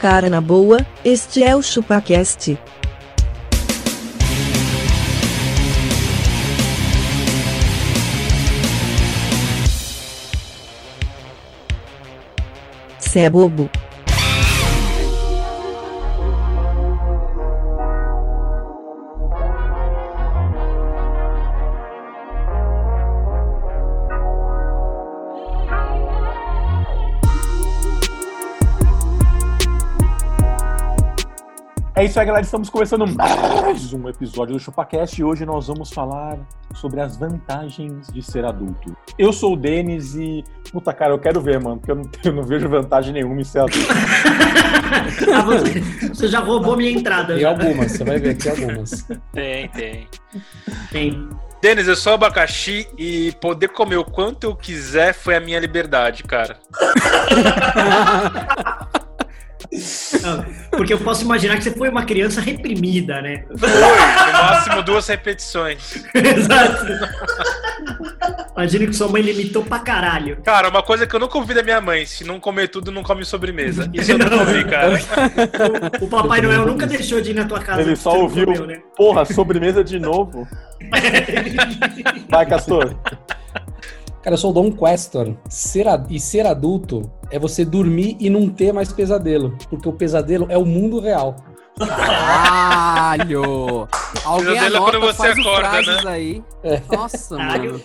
Cara, na boa, este é o ChupaCast. Cê é bobo. É isso aí, galera, estamos começando mais um episódio do ChupaCast e hoje nós vamos falar sobre as vantagens de ser adulto. Eu sou o Denis e, puta cara, eu quero ver, mano, porque eu não vejo vantagem nenhuma em ser adulto. Você já roubou minha entrada. Tem já. Algumas, você vai ver aqui algumas. Tem. Denis, eu sou abacaxi e poder comer o quanto eu quiser foi a minha liberdade, cara. Não, porque eu posso imaginar que você foi uma criança reprimida, né? Foi, no máximo 2 repetições. Exato. Imagina que sua mãe limitou pra caralho. Cara, uma coisa que eu nunca ouvi da minha mãe: se não comer tudo, não come sobremesa. Isso eu nunca ouvi, cara. O Papai Noel nunca deixou de ir na tua casa. Ele só ouviu, comeu, né? Porra, sobremesa de novo. Vai, Castor. Cara, eu sou o Dom Questor. Ser adulto é você dormir e não ter mais pesadelo. Porque o pesadelo é o mundo real. Caralho! Alguém anota, quando você acorda, né? Aí. É. Nossa, mano.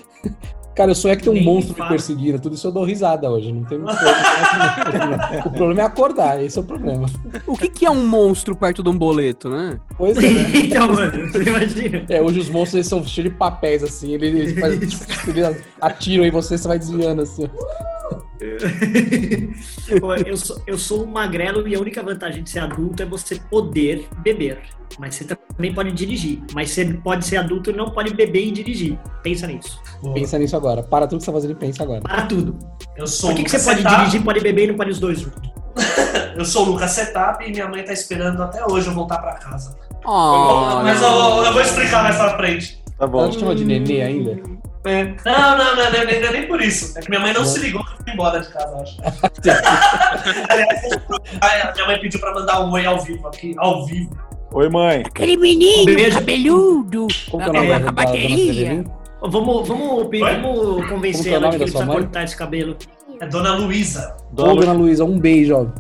Cara, eu sonho que tem um monstro me perseguindo. Tudo isso eu dou risada hoje. Não tem muito problema. O problema é acordar. Esse é o problema. O que é um monstro perto de um boleto, né? Pois é. Então, mano, você imagina. É, hoje os monstros eles são cheios de papéis, assim. Eles atiram em você vai desviando, assim. Eu sou um magrelo e a única vantagem de ser adulto é você poder beber. Mas você também pode dirigir. Mas você pode ser adulto e não pode beber e dirigir. Pensa nisso. Boa. Pensa nisso agora. Para tudo que você tá fazendo e pensa agora. Para tudo. Eu sou Por que você pode dirigir, pode beber e não pode os dois juntos? Eu sou o Lucas Setup e minha mãe tá esperando até hoje eu voltar pra casa. Mas eu vou explicar mais pra frente. Tá bom. Ela te chama de nenê ainda? É. Não, nem por isso. É que minha mãe não se ligou que eu fui embora de casa, acho. Aliás, minha mãe pediu pra mandar um oi ao vivo aqui, ao vivo. Oi, mãe. Aquele menino, cabeludo. Como que é o nome da bateria? Vamos convencer ela de que ele precisa cortar esse cabelo. É Dona Luísa. Dona Luísa, um beijo,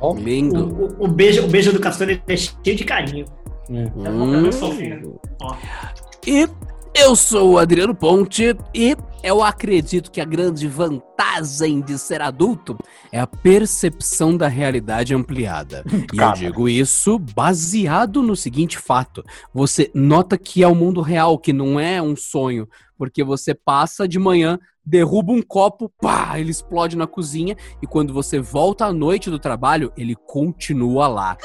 ó. Lindo. O beijo do Castor é cheio de carinho. E eu sou o Adriano Ponte e eu acredito que a grande vantagem de ser adulto é a percepção da realidade ampliada. E eu digo isso baseado no seguinte fato: você nota que é o mundo real, que não é um sonho, porque você passa de manhã, derruba um copo, pá, ele explode na cozinha e quando você volta à noite do trabalho, ele continua lá.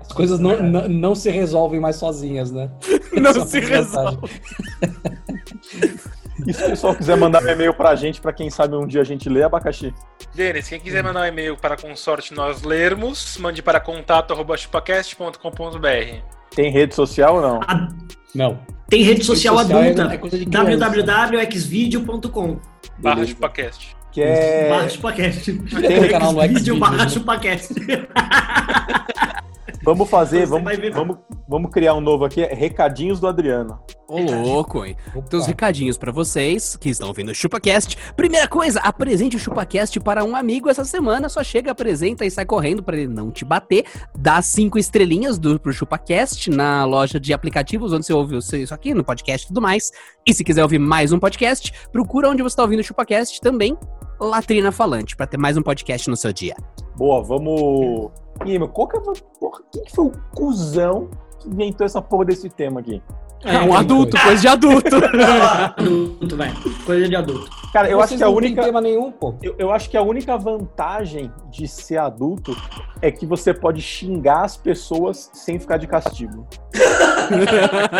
As coisas não se resolvem mais sozinhas, né? Não se resolvem. E se o pessoal quiser mandar um e-mail pra gente, pra quem sabe um dia a gente lê, abacaxi. Denis, quem quiser mandar um e-mail para consorte nós lermos, mande para contato@chupacast.com.br. Tem rede social ou não? Não. Tem rede social adulta. É www.xvideo.com/chupacast. Que é... /chupacast. Tem o canal no Xvideo /chupacast. Vamos criar um novo aqui, recadinhos do Adriano. Louco, hein? Então, os recadinhos pra vocês que estão ouvindo o ChupaCast. Primeira coisa, apresente o ChupaCast para um amigo essa semana. Só chega, apresenta e sai correndo pra ele não te bater. Dá 5 estrelinhas pro ChupaCast na loja de aplicativos onde você ouve isso aqui, no podcast e tudo mais. E se quiser ouvir mais um podcast, procura onde você tá ouvindo o ChupaCast também, Latrina Falante, pra ter mais um podcast no seu dia. Boa, vamos... E aí, meu, quem que foi o cuzão que inventou essa porra desse tema aqui? É, um adulto, coisa de adulto. Adulto, velho. Coisa de adulto. Cara, eu acho que a única... Não tem tema nenhum, pô. Eu acho que a única vantagem de ser adulto é que você pode xingar as pessoas sem ficar de castigo.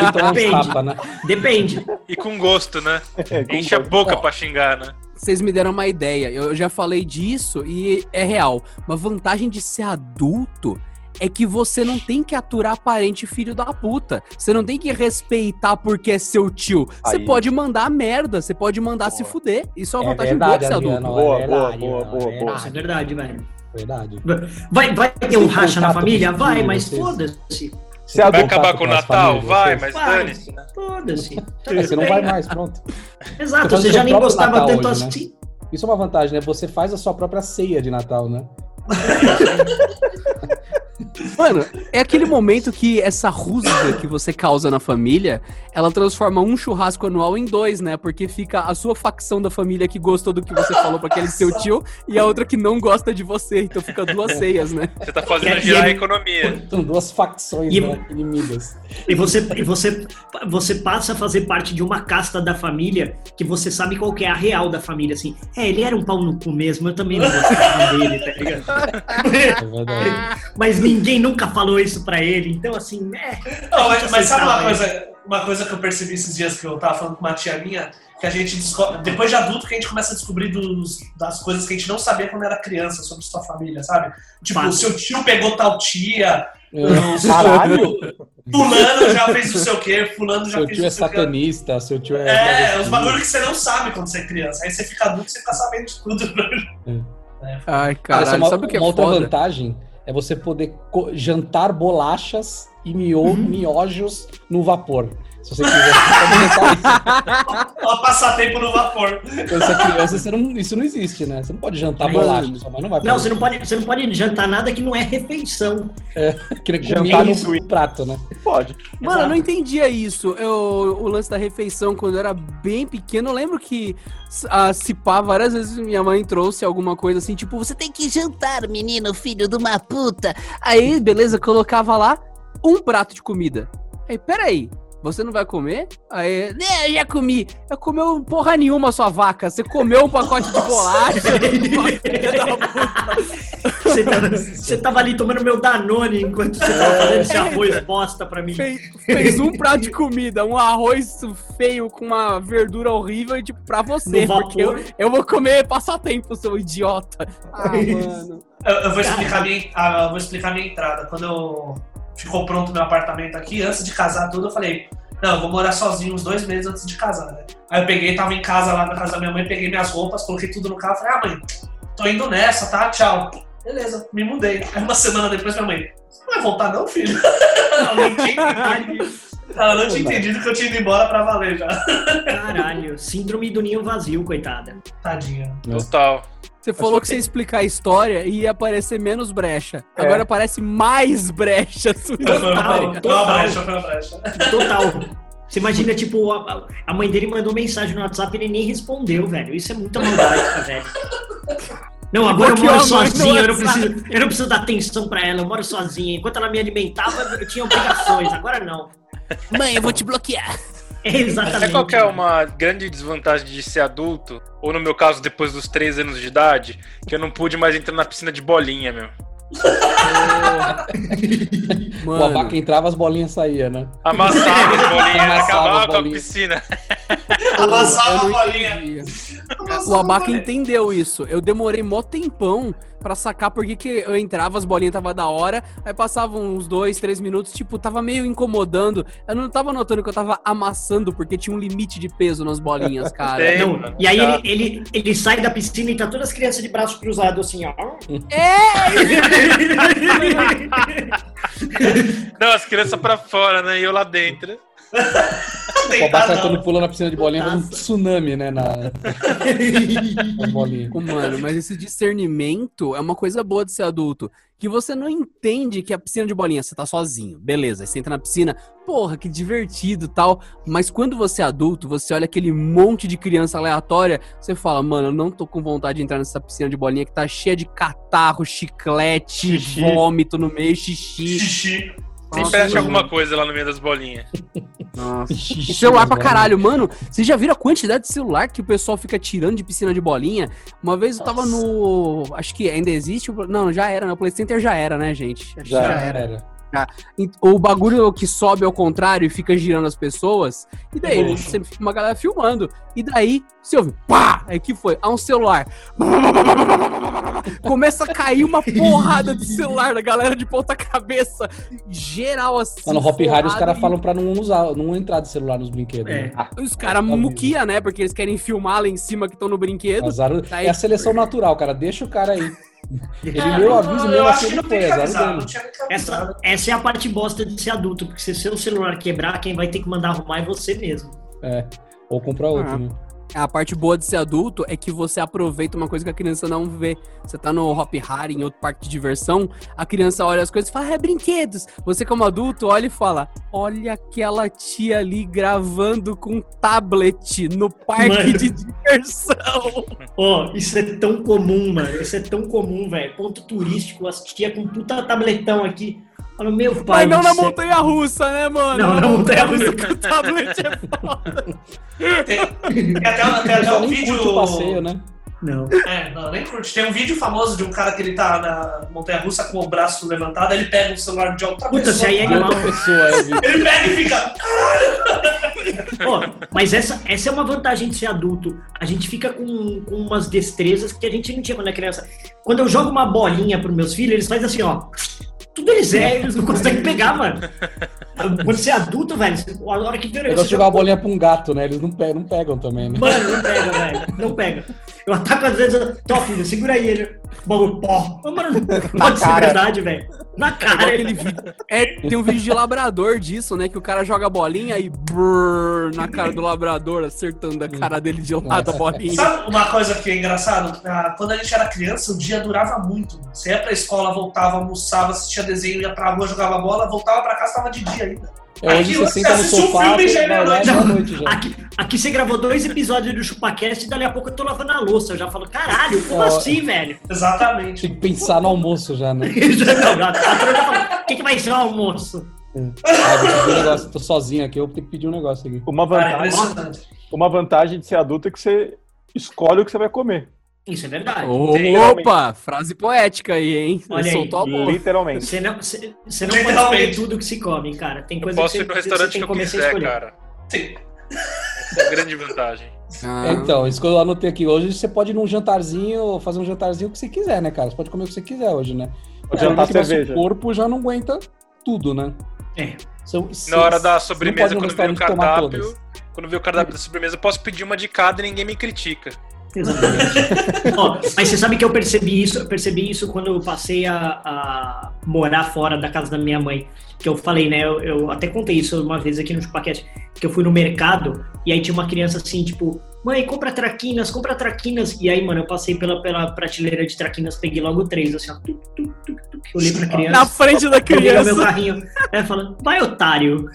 Então, depende. Né? Depende. E com gosto, né? Enche a boca pra xingar, né? Vocês me deram uma ideia, eu já falei disso e é real. Uma vantagem de ser adulto é que você não tem que aturar parente filho da puta. Você não tem que respeitar porque é seu tio. Você pode mandar merda, você pode mandar se fuder. Isso é uma vantagem boa de ser adulto. Boa. Isso é verdade, velho. Verdade. Vai ter um racha na família? Vai, mas foda-se. Vai acabar com o Natal? Vai, mas dane-se. Foda-se. Você não vai mais, pronto. Exato, você já nem gostava tanto assim. Isso é uma vantagem, né? Você faz a sua própria ceia de Natal, né? Mano, é aquele momento que essa rusga que você causa na família, ela transforma um churrasco anual em dois, né? Porque fica a sua facção da família que gostou do que você falou pra aquele seu tio e a outra que não gosta de você, então fica duas ceias, né? Você tá fazendo girar a economia. São duas facções inimigas. E você passa a fazer parte de uma casta da família que você sabe qual que é a real da família, assim. É, ele era um pau no cu mesmo, eu também não gostava dele, tá ligado? É verdade. Mas ninguém nunca falou isso pra ele, então assim, né? Não, mas sabe uma coisa que eu percebi esses dias que eu tava falando com uma tia minha, que a gente descobre, depois de adulto, que a gente começa a descobrir das coisas que a gente não sabia quando era criança sobre sua família, sabe? Tipo, o seu tio pegou tal tia, caralho! Fulano já fez não sei o quê, fulano já fez não sei o quê. Seu tio é satanista, seu tio é... É, os bagulhos que você não sabe quando você é criança, aí você fica adulto e você fica sabendo de tudo. Ai, caralho, sabe o que é uma outra vantagem? É você poder jantar bolachas e miojos no vapor. Se você quiser experimentar isso. Só passar tempo no vapor. Então, isso não existe, né? Você não pode jantar bolacha, mas não vai. Não, você não pode jantar nada que não é refeição. É, que jantar no prato, né? Pode. Mano, exato. Eu não entendia isso. O lance da refeição, quando eu era bem pequeno, eu lembro que se pá, várias vezes minha mãe trouxe alguma coisa assim, tipo, você tem que jantar, menino, filho de uma puta. Aí, beleza, colocava lá um prato de comida. Aí, peraí, você não vai comer? Aí, né, já comi. Eu comeu porra nenhuma, sua vaca. Você comeu um pacote de bolacha. Você tava ali tomando meu Danone enquanto você tava fazendo esse arroz bosta pra mim. Fez um prato de comida, um arroz feio com uma verdura horrível, tipo, pra você. Porque eu vou comer passatempo, seu idiota. Ah, mano. Eu vou explicar minha entrada. Quando ficou pronto meu apartamento aqui, antes de casar tudo, eu falei, não, eu vou morar sozinho uns 2 meses antes de casar, né? Aí eu peguei, tava em casa lá na casa da minha mãe, peguei minhas roupas, coloquei tudo no carro, falei, mãe, tô indo nessa, tá? Tchau. Beleza, me mudei. Aí uma semana depois minha mãe, você não vai voltar não, filho? Ela não tinha entendido que eu tinha ido embora pra valer já. Caralho, síndrome do ninho vazio, coitada. Tadinha. Total. Você falou que você ia explicar a história e ia aparecer menos brecha. É. Agora aparece mais brecha. Foi uma brecha. Total. Você imagina, tipo, a mãe dele mandou mensagem no WhatsApp e ele nem respondeu, velho. Isso é muita maldade, velho. Não, agora eu moro sozinho, eu não preciso dar atenção pra ela, eu moro sozinho. Enquanto ela me alimentava, eu tinha obrigações, agora não. Mãe, eu vou te bloquear. Exatamente. Sabe qual que é uma grande desvantagem de ser adulto? Ou no meu caso, depois dos 3 anos de idade, que eu não pude mais entrar na piscina de bolinha, meu. Mano. A vaca entrava, as bolinhas saíam, né? Amassava as bolinhas, acabava com a piscina. Amassava a bolinha. O Abaca entendeu isso. Eu demorei mó tempão pra sacar porque que eu entrava, as bolinhas tava da hora, aí passavam uns 2, 3 minutos, tipo, tava meio incomodando. Eu não tava notando que eu tava amassando porque tinha um limite de peso nas bolinhas, cara. E aí ele sai da piscina e tá todas as crianças de braço cruzado assim, ó. Não, as crianças pra fora, né? E eu lá dentro. O Abaca quando pulou na piscina de bolinha faz um tsunami, né? Na bolinha. Mano, mas esse discernimento é uma coisa boa de ser adulto. Que você não entende que a piscina de bolinha, você tá sozinho, beleza, aí você entra na piscina, porra, que divertido e tal, mas quando você é adulto, você olha aquele monte de criança aleatória, você fala, mano, eu não tô com vontade de entrar nessa piscina de bolinha que tá cheia de catarro, chiclete, xixi, vômito no meio, xixi. Sempre acha alguma coisa lá no meio das bolinhas. Nossa. E celular pra caralho, mano. Vocês já viram a quantidade de celular que o pessoal fica tirando de piscina de bolinha? Uma vez eu tava no... Acho que ainda existe... Não, já era, né? O Playcenter já era, né, gente? Já era. O bagulho que sobe ao contrário e fica girando as pessoas. E daí, sempre fica uma galera filmando. E daí, você ouve, pá! Aí que foi? Ah, um celular. começa a cair uma porrada de celular da galera de ponta cabeça, geral assim. Mas no Hopi Hari os caras falam pra não usar, não entrar de celular nos brinquedos. É. Né? Ah, os caras muquia, né? Porque eles querem filmar lá em cima que estão no brinquedo. Azar... Daí... É a seleção natural, cara. Deixa o cara aí. Ele deu aviso mesmo assim, não tem azar. Essa é a parte bosta de ser adulto, porque se seu celular quebrar, quem vai ter que mandar arrumar é você mesmo. É, ou comprar outro, né? A parte boa de ser adulto é que você aproveita uma coisa que a criança não vê. Você tá no Hopi Hari, em outro parque de diversão, a criança olha as coisas e fala, é brinquedos. Você como adulto olha e fala, olha aquela tia ali gravando com tablet no parque de diversão. Ó, isso é tão comum, mano. Isso é tão comum, velho. Ponto turístico, as tias com puta tabletão aqui. Fala, meu pai. Mas não na montanha-russa, né, mano? Não, na montanha-russa que o tablet é foda. Tem até um vídeo... passeio, né? Não. É, não, nem curte. Tem um vídeo famoso de um cara que ele tá na montanha-russa com o braço levantado, ele pega um celular de outra pessoa. Puta, se aí é animal. Ele pega e fica... Oh, mas essa é uma vantagem de ser adulto. A gente fica com umas destrezas que a gente não tinha quando era criança. Quando eu jogo uma bolinha pros meus filhos, eles fazem assim, ó... Tudo eles não conseguem pegar, mano. Quando você é adulto, velho, a hora que virou... Eu gosto de jogar a bolinha pra um gato, né? Eles não pegam também, né? Mano, não pegam, velho. Não pegam. Eu ataco às vezes... Tó, filho, segura aí ele. Bagulho, pó. Mano, pode ser verdade, velho. Na cara. Tem um vídeo de labrador disso, né? Que o cara joga a bolinha e... Brrr, na cara do labrador, acertando a cara dele de lado a bolinha. Sabe uma coisa que é engraçado? Quando a gente era criança, o dia durava muito. Você ia pra escola, voltava, almoçava, assistia desenho, ia pra rua, jogava bola, voltava pra casa, tava de dia ainda. Aqui você senta no sofá, aqui você gravou 2 episódios do ChupaCast e dali a pouco eu tô lavando a louça. Eu já falo, caralho, como assim, velho? Exatamente. Tem que pensar no almoço já, né? O que vai ser o almoço? Eu tô sozinho aqui, eu vou ter que pedir um negócio aqui. Uma vantagem de ser adulto é que você escolhe o que você vai comer. Isso é verdade. Opa, frase poética aí, hein? Olha aí, literalmente. Você não pode comer tudo que se come, cara. Tem coisa que você tem que comer. Eu posso ir no restaurante que eu quiser, cara. Sim. Essa é a grande vantagem. Então, isso que eu anotei aqui. Hoje você pode ir num jantarzinho, fazer um jantarzinho que você quiser, né, cara? Você pode comer o que você quiser hoje, né? Pode jantar cerveja. O corpo já não aguenta tudo, né? É. Na hora da sobremesa, quando vem o cardápio... Quando vem o cardápio da sobremesa, eu posso pedir uma de cada e ninguém me critica. Ó, mas você sabe que eu percebi isso quando eu passei a morar fora da casa da minha mãe, que eu falei, né, eu até contei isso uma vez aqui no ChupaCast, que eu fui no mercado e aí tinha uma criança assim, tipo, mãe, compra traquinas, e aí, mano, eu passei pela prateleira de traquinas, peguei logo 3, assim, ó, olhei pra criança. Na frente da criança. Meu carrinho, aí falando, vai, otário.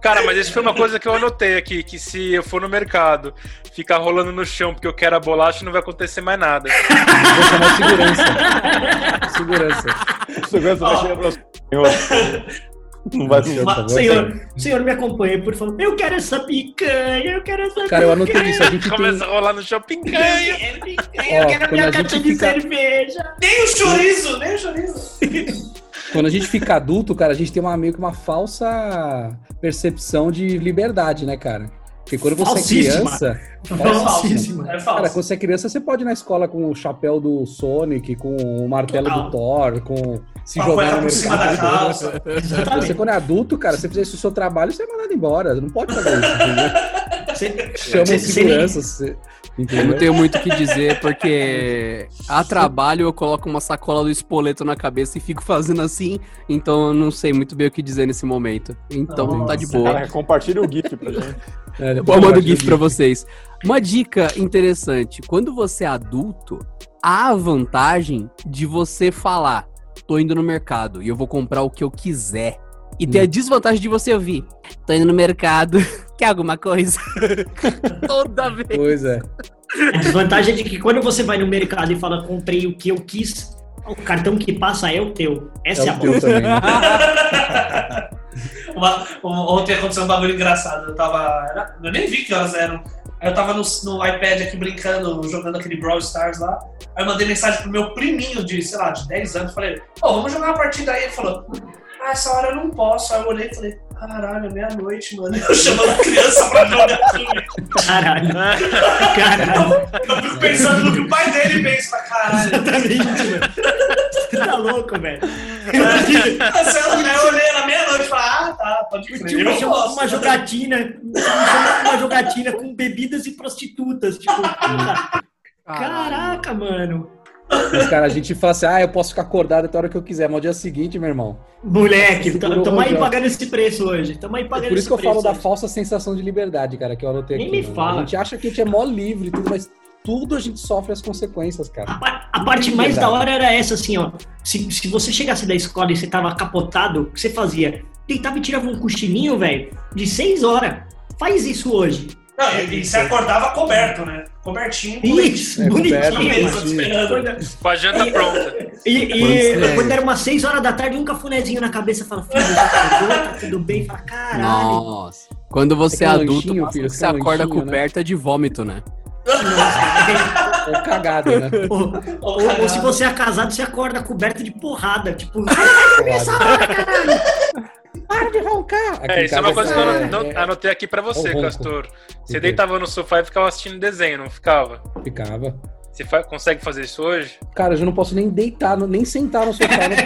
Cara, mas isso foi uma coisa que eu anotei aqui, que se eu for no mercado, ficar rolando no chão porque eu quero a bolacha, não vai acontecer mais nada. Vou chamar segurança. Vai chegar pra você. Não vai ser. Senhor, me acompanha, por favor. Eu quero essa picanha, Cara, eu anotei isso. A gente começa a rolar no chão, picanha, eu quero a minha caixa de cerveja. Nem o chorizo. Quando a gente fica adulto, cara, a gente tem meio que uma falsa percepção de liberdade, né, cara? Porque quando você é criança... Cara, quando você é criança, você pode ir na escola com o chapéu do Sonic, com o martelo do Thor, com... Se jogar no mercado. Você, quando é adulto, cara, se você fizer isso o seu trabalho, você é mandado embora. Você não pode fazer isso, entendeu? Chama os crianças. Eu não tenho muito o que dizer, porque a trabalho eu coloco uma sacola do Espoleto na cabeça e fico fazendo assim, então eu não sei muito bem o que dizer nesse momento. Então tá de boa. Cara, compartilha o GIF pra gente. Eu mando o GIF pra vocês. Uma dica interessante. Quando você é adulto, há a vantagem de você falar, tô indo no mercado e eu vou comprar o que eu quiser. E tem a desvantagem de você ouvir, tô indo no mercado, quer alguma coisa? Toda vez. Pois é. A desvantagem é de que quando você vai no mercado e fala, comprei o que eu quis, o cartão que passa é o teu. Essa é a boa. Ontem aconteceu um bagulho engraçado. Eu nem vi que elas eram. Aí eu tava no iPad aqui brincando, jogando aquele Brawl Stars lá. Aí eu mandei mensagem pro meu priminho de, sei lá, de 10 anos. Falei, vamos jogar uma partida aí. Ele falou, essa hora eu não posso. Aí eu olhei e falei, caralho, meia-noite, mano. Eu chamando criança pra jogar comigo. Caralho. Eu fico pensando no que o pai dele pensa, caralho. Exatamente, mano. Você tá louco, velho. Eu olhei na meia-noite e falei, ah, tá, pode crer. Uma jogatina com bebidas e prostitutas, tipo, caraca, mano. Mas, cara, a gente fala assim, eu posso ficar acordado até a hora que eu quiser, mas o dia seguinte, meu irmão... Moleque, tamo aí pagando esse preço hoje, Por isso que eu falo da falsa sensação de liberdade, cara, que eu anotei aqui. Nem me fala. A gente acha que a gente é mó livre e tudo, mas tudo a gente sofre as consequências, cara. A parte mais da hora era essa, assim, ó, se você chegasse da escola e você tava capotado, o que você fazia? Deitava e tirava um cochilinho, velho, de 6 horas. Faz isso hoje. Não, e você acordava coberto, né? Cobertinho. Bonitinho. Com a janta pronta. E quando era umas 6 horas da tarde, um cafunézinho na cabeça, fala, filho, tá tudo bem? Fala, caralho. Nossa. Quando você é adulto, filho, você acorda coberta, né? De vômito, né? Nossa, ou cagado, né? Ou se você é casado, você acorda coberto de porrada. Tipo, essa hora, caralho. Para de roncar! Isso é uma coisa que eu anotei aqui pra você, Castor. Você deitava no sofá e ficava assistindo desenho, não ficava? Ficava. Você consegue fazer isso hoje? Cara, eu já não posso nem deitar, nem sentar no sofá, não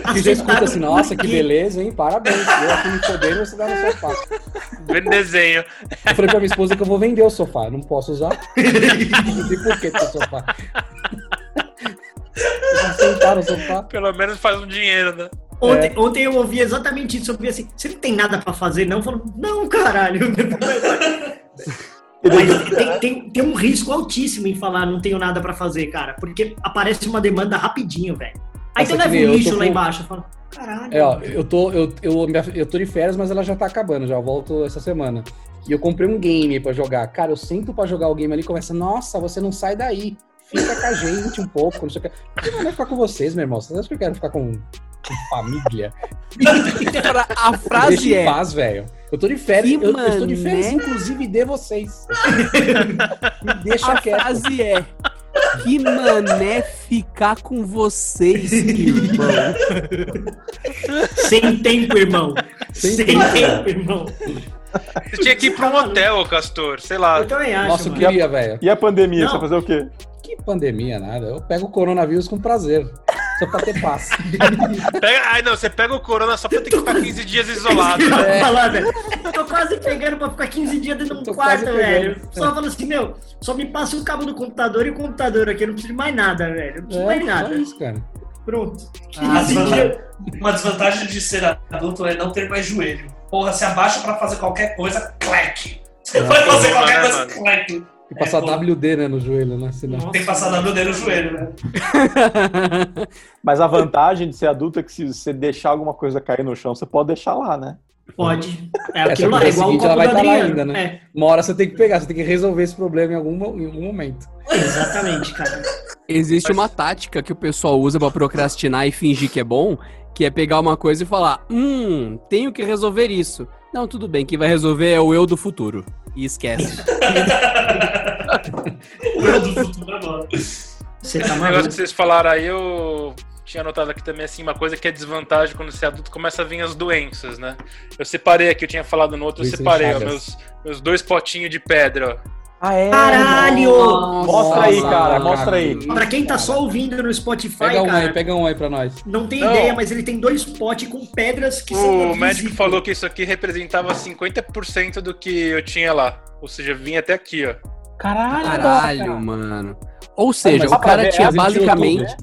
posso. Você já escuta assim, nossa, que beleza, hein? Parabéns. Eu aqui me fodendo, você dá no sofá. Vendo desenho. Eu falei pra minha esposa que eu vou vender o sofá, não posso usar. Não sei por que o sofá. Sentar no sofá. Pelo menos faz um dinheiro, né? Ontem eu ouvi exatamente isso, eu ouvi assim, você não tem nada pra fazer, não? Eu falo, não, caralho. Mas tem um risco altíssimo em falar, não tenho nada pra fazer, cara, porque aparece uma demanda rapidinho, velho. Aí você leva um lixo lá embaixo, eu falo, caralho. Eu tô de férias, mas ela já tá acabando, já volto essa semana. E eu comprei um game pra jogar. Cara, eu sento pra jogar o game ali e começa, nossa, você não sai daí. Fica com a gente um pouco, não sei o que. Eu não quero ficar com vocês, meu irmão, vocês acham que eu quero ficar com família? A frase deixa em paz, velho. Eu tô de férias, eu estou de férias, inclusive, de vocês. Me deixa quieto. A frase é, que mané ficar com vocês, irmão. Sem tempo, irmão. Sem tempo, irmão. Você tinha que ir pra um hotel, Castor, sei lá. Eu também acho. Nossa, eu queria, velho. E a pandemia, não. Você vai fazer o quê? Que pandemia, nada. Eu pego o coronavírus com prazer. Só pra ter paz. Você pega o corona só pra ter que ficar 15 dias isolado. Eu tô quase pegando pra ficar 15 dias dentro de um quarto, velho. Só falando assim, meu, só me passa o cabo do computador e o computador aqui. Eu não preciso de mais nada, velho. Eu não preciso de mais nada. É isso, cara. Pronto. Uma desvantagem de ser adulto é não ter mais joelho. Porra, se abaixa pra fazer qualquer coisa, clack. Você vai fazer qualquer coisa, clack. Tem que passar WD, né, no joelho, né? Senão... Tem que passar WD no joelho, né? Mas a vantagem de ser adulto é que se você deixar alguma coisa cair no chão, você pode deixar lá, né? Pode. É igual o copo ela vai estar lá ainda, né? Uma hora você tem que pegar, você tem que resolver esse problema em algum momento. Exatamente, cara. Existe uma tática que o pessoal usa pra procrastinar e fingir que é bom, que é pegar uma coisa e falar, tenho que resolver isso. Não, tudo bem, quem vai resolver é o eu do futuro. E esquece. O eu do futuro agora. Esse negócio que vocês falaram aí, eu tinha anotado aqui também, assim, uma coisa que é desvantagem quando você é adulto, começa a vir as doenças, né? Eu separei aqui, eu tinha falado no outro, eu separei, ó, meus 2 potinhos de pedra, ó. Ah, é? Caralho! Mostra aí, cara, mostra aí. Pra quem tá só ouvindo no Spotify, pega um aí pra nós. Não tem ideia, mas ele tem 2 potes com pedras que são... O médico falou que isso aqui representava 50% do que eu tinha lá. Ou seja, vinha até aqui, ó. Caralho, mano. Ou seja, o cara tinha basicamente...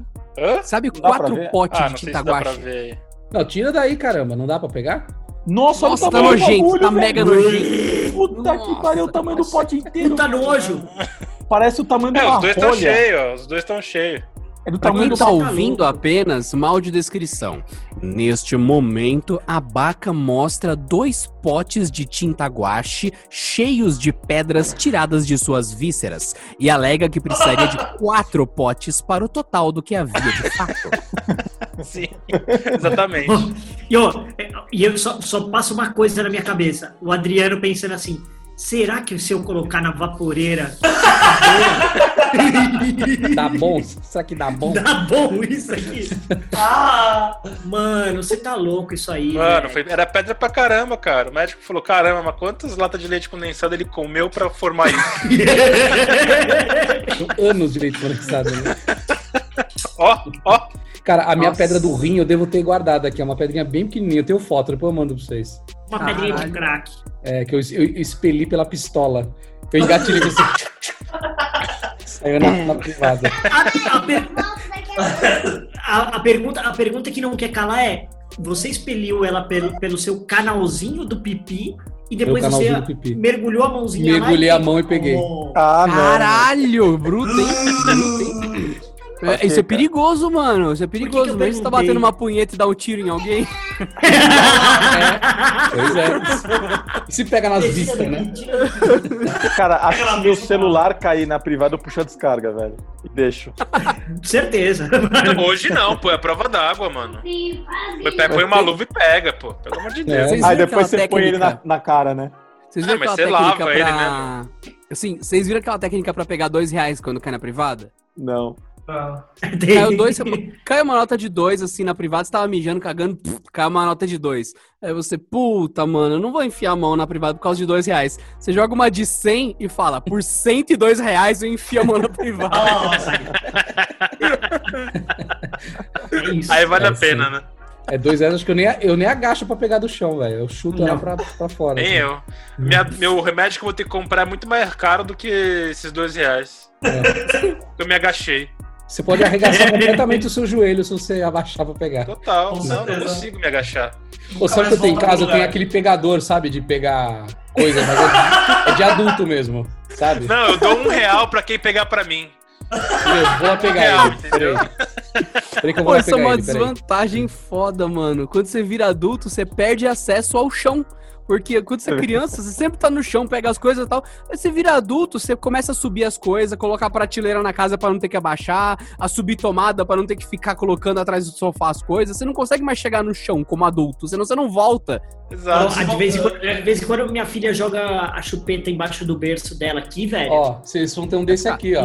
Sabe, 4 potes de tinta guache? Não, tira daí, caramba. Não dá pra pegar? Nossa, tá nojento, tá mega nojento. Puta que pariu, o tamanho do pote inteiro. Puta nojo. Parece o tamanho da folha. Os 2 estão cheios, ó. Os 2 estão cheios. Pra quem tá ouvindo apenas, uma audiodescrição. Neste momento, a Baca mostra 2 potes de tinta guache cheios de pedras tiradas de suas vísceras e alega que precisaria de 4 potes para o total do que havia de fato. Sim, exatamente. E eu só passo uma coisa na minha cabeça. O Adriano pensando assim, será que se eu colocar na vaporeira... Dá bom? Será que dá bom? Dá bom isso aqui? Ah! Mano, você tá louco isso aí, mano, foi, era pedra pra caramba, cara. O médico falou, caramba, mas quantas latas de leite condensado ele comeu pra formar isso? Anos de leite condensado, né? Ó, ó. Cara, a minha pedra do rim eu devo ter guardado aqui. É uma pedrinha bem pequenininha. Eu tenho foto, depois eu mando pra vocês. Uma pedrinha de crack. É, que eu expeli pela pistola. Eu engatilhei com você. Saiu na privada. A pergunta que não quer calar é: você expeliu ela pelo seu canalzinho do pipi e depois você mergulhou a mãozinha? Mergulhei a mão e peguei. Ah, caralho, bruto, hein? Okay, isso é perigoso, cara. Mano. Isso é perigoso. Mesmo você tá batendo uma punheta e dá um tiro em alguém. É. Pois é. Se pega nas vistas, né? Cara, acho que meu celular cair na privada, eu puxo a descarga, velho. E deixo. Certeza. Hoje não, pô. É prova d'água, mano. Põe uma luva e pega, pô. Pelo amor de Deus. Aí depois você põe ele na cara, né? Vocês viram aquela técnica pra... ele, né? Assim, vocês viram aquela técnica pra pegar R$2 quando cai na privada? Não. Caiu uma nota de 2 assim na privada, você tava mijando, cagando, caiu uma nota de 2. Aí você, puta, mano, eu não vou enfiar a mão na privada por causa de R$2. Você joga uma de 100 e fala, por R$102 eu enfio a mão na privada. É isso. Aí vale a pena, né? É R$2, acho que eu nem agacho pra pegar do chão, velho. Eu chuto ela pra fora. Nem assim. Meu remédio que eu vou ter que comprar é muito mais caro do que esses R$2. É. Eu me agachei. Você pode arregaçar completamente o seu joelho se você abaixar pra pegar. Total, não consigo me agachar. Pô, sabe o que eu tenho em casa? Eu tenho aquele pegador, sabe? De pegar coisa, mas é de adulto mesmo, sabe? Não, eu dou R$1 pra quem pegar pra mim. Eu vou lá pegar ele, entendeu? Peraí que eu vou lá pegar ele, peraí. Isso é uma desvantagem foda, mano. Quando você vira adulto, você perde acesso ao chão. Porque quando você é criança, você sempre tá no chão, pega as coisas e tal. Aí você vira adulto, você começa a subir as coisas, colocar a prateleira na casa pra não ter que abaixar, a subir tomada pra não ter que ficar colocando atrás do sofá as coisas. Você não consegue mais chegar no chão como adulto, senão você não volta. Exato. Ah, de vez em quando minha filha joga a chupeta embaixo do berço dela aqui, velho. Ó, vocês vão ter um desse aqui, ó.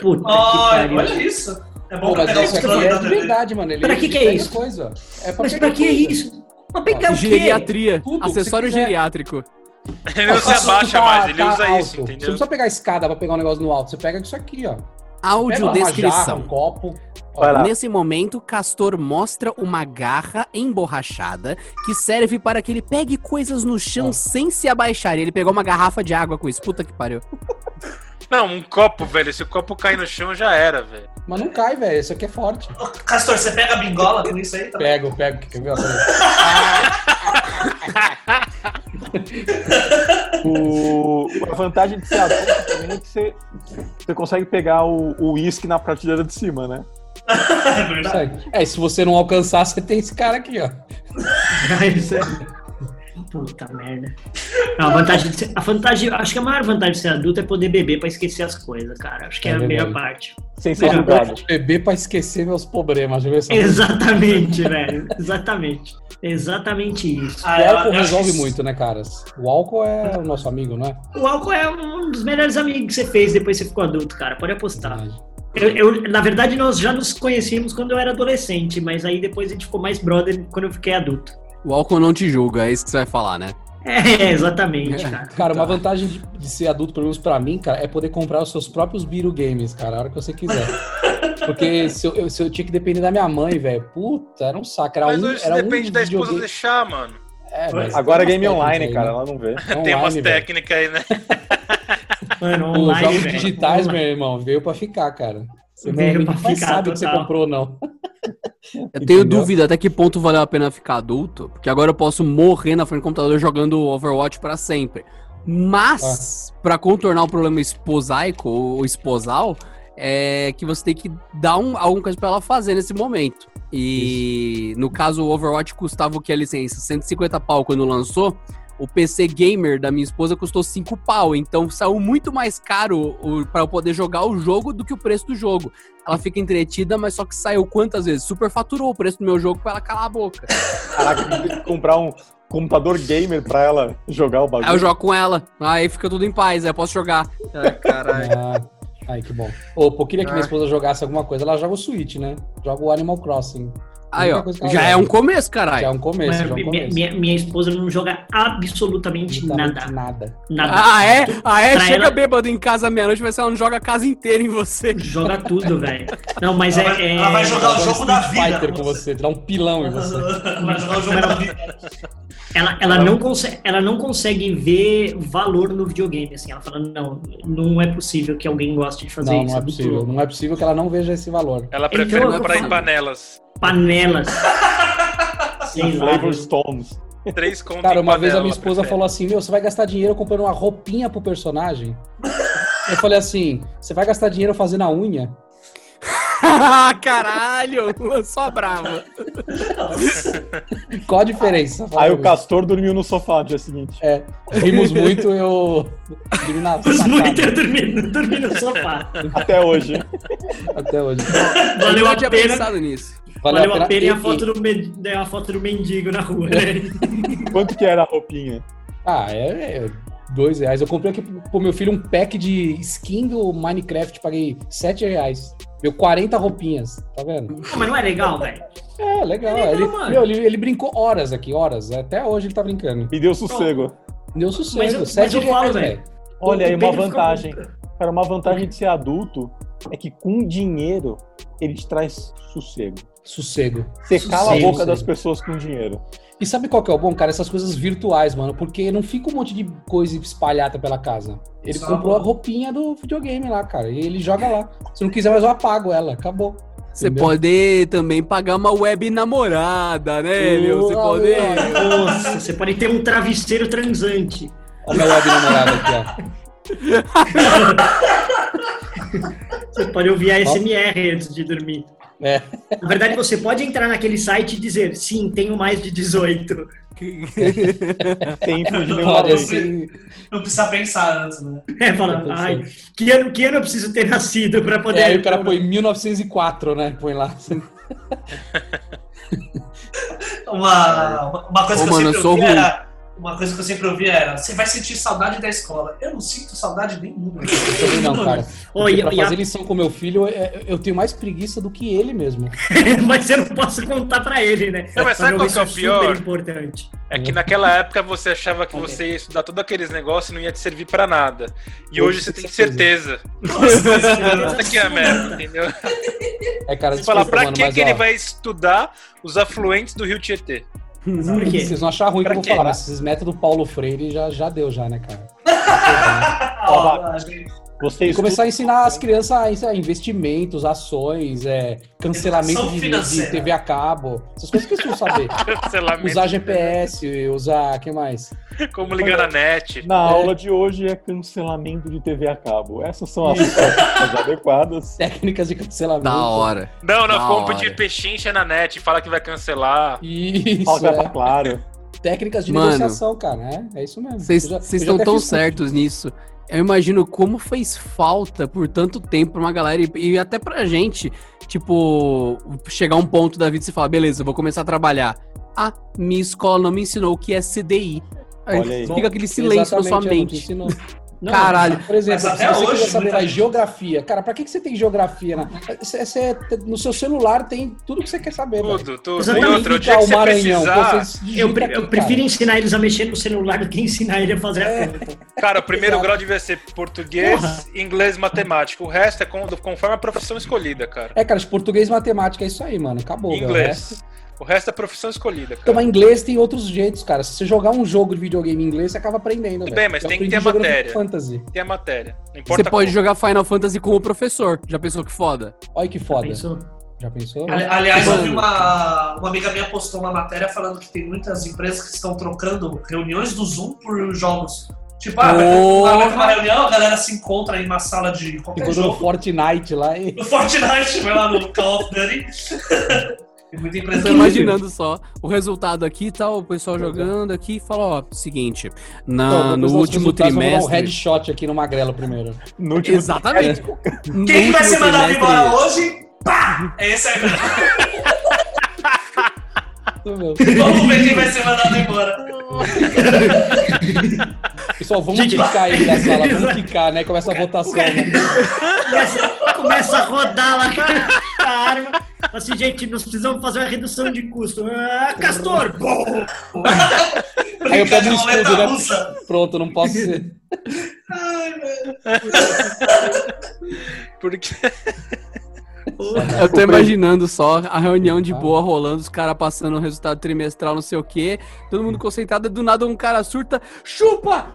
Puta, olha isso. É bom. Pô, mas isso aqui é de verdade, mano. Pra que é isso? Coisa. É pra mas pra que é isso? Mas pegar o quê? Geriatria. Tudo, acessório geriátrico. Ele não se abaixa mais, ele usa alto. Isso, entendeu? Você não precisa pegar a escada pra pegar um negócio no alto, você pega isso aqui, ó. Audiodescrição. Um copo. Nesse momento, Castor mostra uma garra emborrachada que serve para que ele pegue coisas no chão sem se abaixar. E ele pegou uma garrafa de água com isso. Puta que pariu. Não, um copo, velho. Se o copo cair no chão, já era, velho. Mas não cai, velho. Isso aqui é forte. Ô, Castor, você pega a bingola com isso aí? Tá? Pego. Quer ver? A vantagem de ser adulto também é que você consegue pegar o uísque na prateleira de cima, né? É verdade. Se você não alcançar, você tem esse cara aqui, ó. Puta merda. Não, a vantagem, acho que a maior vantagem de ser adulto é poder beber pra esquecer as coisas, cara. Acho que é a melhor parte. Sem ser verdade. Beber pra esquecer meus problemas. Exatamente, velho. Exatamente isso. O álcool resolve muito, né, caras? O álcool é o nosso amigo, não é? O álcool é um dos melhores amigos que você fez depois que você ficou adulto, cara. Pode apostar. Na verdade, nós já nos conhecíamos quando eu era adolescente, mas aí depois a gente ficou mais brother quando eu fiquei adulto. O álcool não te julga, é isso que você vai falar, né? É, exatamente, cara. Cara, uma vantagem de ser adulto, pelo menos pra mim, cara, é poder comprar os seus próprios Biro Games, cara, a hora que você quiser. Porque se eu tinha que depender da minha mãe, velho, puta, era um saco. Mas hoje você depende da esposa deixar, mano. Agora é game online, aí, cara, ela não vê. Tem online, umas técnicas aí, né? Mano, online, os jogos digitais, meu irmão, veio pra ficar, cara. Você não sabe o que você comprou ou não. Eu tenho dúvida até que ponto valeu a pena ficar adulto, porque agora eu posso morrer na frente do computador jogando Overwatch pra sempre. Mas, pra contornar o problema esposaico ou esposal, é que você tem que dar alguma coisa pra ela fazer nesse momento. E, no caso, o Overwatch custava o que a licença? 150 pau quando lançou. O PC Gamer da minha esposa custou 5 pau, então saiu muito mais caro pra eu poder jogar o jogo do que o preço do jogo. Ela fica entretida, mas só que saiu quantas vezes? Superfaturou o preço do meu jogo pra ela calar a boca. Caraca, eu tenho que comprar um computador gamer pra ela jogar o bagulho. Aí eu jogo com ela, aí fica tudo em paz, aí eu posso jogar. Ai, caralho. Ai, que bom. Pô, queria que minha esposa jogasse alguma coisa. Ela joga o Switch, né? Joga o Animal Crossing. Aí, ó, já é um começo, caralho. Já é um começo, já é um começo. Minha esposa não joga absolutamente nada. Nada. Ah, é? Ah, é? Pra chega ela... bêbado em casa meia-noite, vai ser ela não joga a casa inteira em você. Joga tudo, velho. Não, mas ela é... Ela vai jogar o jogo da vida. Fighter com você, dá um pilão em você. Vai jogar o jogo da vida. Ela não consegue ver valor no videogame, assim. Ela fala, não é possível que alguém goste de fazer isso. Não é possível. Não é possível que ela não veja esse valor. Ela prefere comprar em panelas. Panelas. Sei lá. Stones. 3 contos. Cara, uma vez a minha esposa falou assim: meu, você vai gastar dinheiro comprando uma roupinha pro personagem? Eu falei assim: você vai gastar dinheiro fazendo a unha? Caralho, só brava. Qual a diferença? Aí o Castor dormiu no sofá no dia seguinte. É, rimos muito, eu dormi na sacada. Dormi no sofá. Até hoje. Valeu a pena. Pensado nisso. Valeu a pena e a foto do mendigo na rua. Né? Quanto que era a roupinha? Ah, R$2. Eu comprei aqui pro meu filho um pack de skin do Minecraft, paguei R$7. Deu 40 roupinhas, tá vendo? Mas não é legal, velho? É, legal. É legal, ele brincou horas aqui, horas. Até hoje ele tá brincando. E deu sossego. R$7, velho. Olha aí, uma vantagem. Cara, uma vantagem de ser adulto é que com dinheiro ele te traz sossego. Você cala a boca das pessoas com dinheiro. E sabe qual que é o bom, cara? Essas coisas virtuais, mano. Porque não fica um monte de coisa espalhada pela casa. Ele comprou a roupinha do videogame lá, cara. E ele joga lá. Se não quiser, mas eu apago ela. Acabou. Você pode também pagar uma web namorada, né, meu? Você pode... Nossa, você pode ter um travesseiro transante. Olha a web namorada aqui, ó. Você pode ouvir a ASMR antes de dormir. É. Na verdade, você pode entrar naquele site e dizer, sim, tenho mais de 18. Não precisa pensar antes, né? É, fala, ai, que ano eu preciso ter nascido pra poder... aí o cara põe 1904, né? Põe lá. Uma coisa que eu sempre ouvi era... Uma coisa que eu sempre ouvi era, você vai sentir saudade da escola. Eu não sinto saudade nenhuma. Eu também não, cara. Pra fazer lição com meu filho, eu tenho mais preguiça do que ele mesmo. Mas eu não posso contar pra ele, né? Não, mas sabe qual que é o pior? É que naquela época você achava que você ia estudar todos aqueles negócios e não ia te servir pra nada. E hoje você tem certeza. Nossa, isso aqui é a merda, entendeu? É, cara, você fala, pra que ele vai estudar os afluentes do Rio Tietê? Vocês vão achar ruim que eu vou falar, mas esses métodos do Paulo Freire já deu já, né, cara? Você começar a ensinar as crianças a investimentos, ações, cancelamento de TV a cabo, essas coisas que eles vão saber. Usar GPS, usar, o que mais? Como ligar na net. Na aula de hoje é cancelamento de TV a cabo. Essas são as adequadas. Técnicas de cancelamento. Da hora. Não, vamos pedir pechincha na net, fala que vai cancelar. Isso, claro. Técnicas de negociação, cara, né? É isso mesmo. Vocês estão tão certos nisso. Eu imagino como fez falta por tanto tempo pra uma galera e até pra gente, tipo, chegar a um ponto da vida e você falar, beleza, eu vou começar a trabalhar. Ah, minha escola não me ensinou o que é CDI. Aí fica aquele silêncio na sua mente. Caralho. Por exemplo, mas até hoje, saber geografia. Cara, pra que você tem geografia? Né? No seu celular tem tudo que você quer saber. Tudo. Outro dia que você precisar... Eu prefiro ensinar eles a mexer no celular do que ensinar eles a fazer a conta. Cara, o primeiro grau devia ser português, inglês e matemática. O resto é conforme a profissão escolhida, cara. É, cara, de português e matemática é isso aí, mano. Acabou. Inglês. O resto é profissão escolhida, cara. Tomar inglês tem outros jeitos, cara. Se você jogar um jogo de videogame em inglês, você acaba aprendendo. Tudo bem, mas tem que ter a matéria. Tem a matéria. Não importa. Você pode jogar Final Fantasy com o professor. Já pensou que foda? Olha que foda. Já pensou? Aliás, eu vi uma amiga minha postou uma matéria falando que tem muitas empresas que estão trocando reuniões do Zoom por jogos. Tipo, vai ter uma reunião, a galera se encontra em uma sala de qualquer jogo. No Fortnite lá. No Fortnite, vai lá no Call of Duty. Eu tô imaginando só o resultado aqui e tal, o pessoal jogando aqui e fala, ó, seguinte, no último trimestre... Vamos dar um headshot aqui no Magrelo primeiro. Exatamente. Quem vai ser mandado embora hoje? Pá! Esse é meu. Vamos ver quem vai ser mandado embora. Pessoal, vamos quicar ele da sala, vamos quicar, né? Começa a votação. Começa a rodar lá com a arma. Assim, gente, nós precisamos fazer uma redução de custo. Ah, Castor! Bom! Aí eu pego um escudo, né? Russa. Pronto, não posso ser. Ai, velho. Porque... Eu tô imaginando só a reunião de boa rolando, os caras passando o resultado trimestral, não sei o quê, todo mundo concentrado, do nada um cara surta, chupa,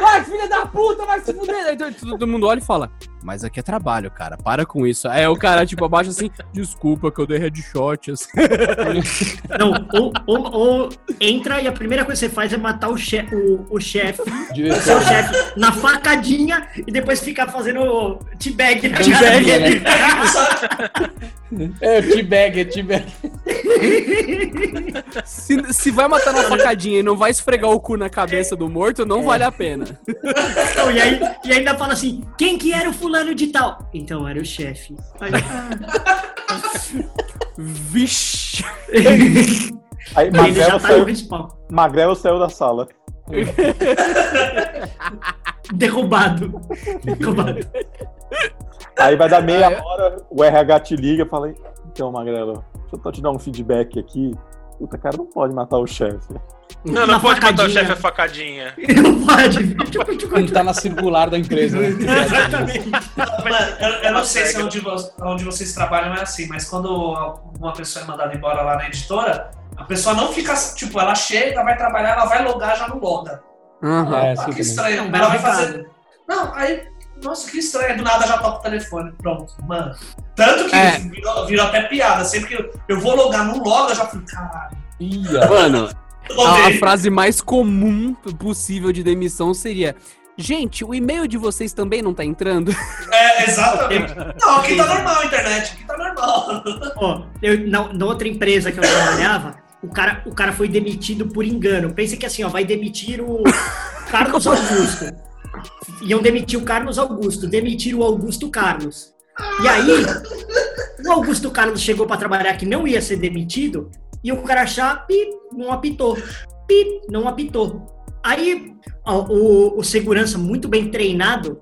vai filha da puta, vai se fuder. Aí todo mundo olha e fala, mas aqui é trabalho, cara, para com isso. Aí o cara tipo abaixa assim, desculpa que eu dei headshot. Assim. Não, ou entra e a primeira coisa que você faz é matar o chefe, seu chefe, na facadinha e depois ficar fazendo teabag na cara dele. É, teabag. Se vai matar na facadinha e não vai esfregar o cu na cabeça do morto, não vale a pena. Não, e ainda fala assim, quem que era o fulano de tal? Então era o chefe. Vixe. Aí, Magrelo saiu da sala. Derrubado. Aí vai dar meia hora, o RH te liga e fala, então, Magrelo, deixa eu te dar um feedback aqui. Puta, cara, não pode matar o chefe. Não pode facadinha. Matar o chefe, é facadinha. Não pode. Não tá na circular da empresa. Né? Exatamente. Eu não sei se onde vocês trabalham é assim, mas quando uma pessoa é mandada embora lá na editora, a pessoa não fica, tipo, ela chega, vai trabalhar, ela vai logar já no Londa. Uhum, que estranho. Ela vai fazer... Não, aí... Nossa, que estranho, do nada já toca o telefone, pronto, mano. Tanto que virou até piada, sempre que eu vou logar num logo, eu já fico, caralho. Mano, a frase mais comum possível de demissão seria, gente, o e-mail de vocês também não tá entrando? É, exatamente. Não, aqui tá normal a internet, aqui tá normal. Ó, na outra empresa que eu trabalhava, o cara foi demitido por engano. Pensa que assim, ó, vai demitir o Carlos Augusto. Iam demitir o Carlos Augusto, demitiram o Augusto Carlos. E aí, o Augusto Carlos chegou pra trabalhar que não ia ser demitido, e o cara achar, não apitou. Aí, o segurança muito bem treinado,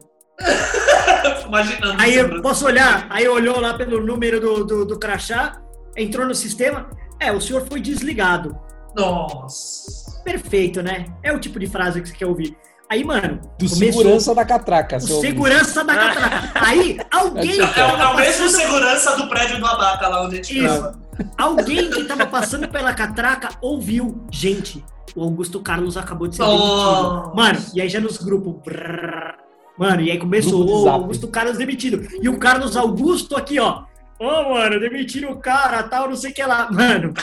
imaginando aí eu posso olhar, aí olhou lá pelo número do crachá, entrou no sistema, o senhor foi desligado. Nossa. Perfeito, né? É o tipo de frase que você quer ouvir. Aí, mano... Do segurança da catraca. O segurança da catraca. Aí, alguém... É o mesmo segurança do prédio do Abaca, lá onde a gente tava. Alguém que tava passando pela catraca ouviu. Gente, o Augusto Carlos acabou de ser demitido. Mano, e aí já nos grupos... Mano, e aí começou o Augusto Carlos demitido. E o Carlos Augusto aqui, ó. Mano, demitiram o cara, tal, não sei o que lá. Mano.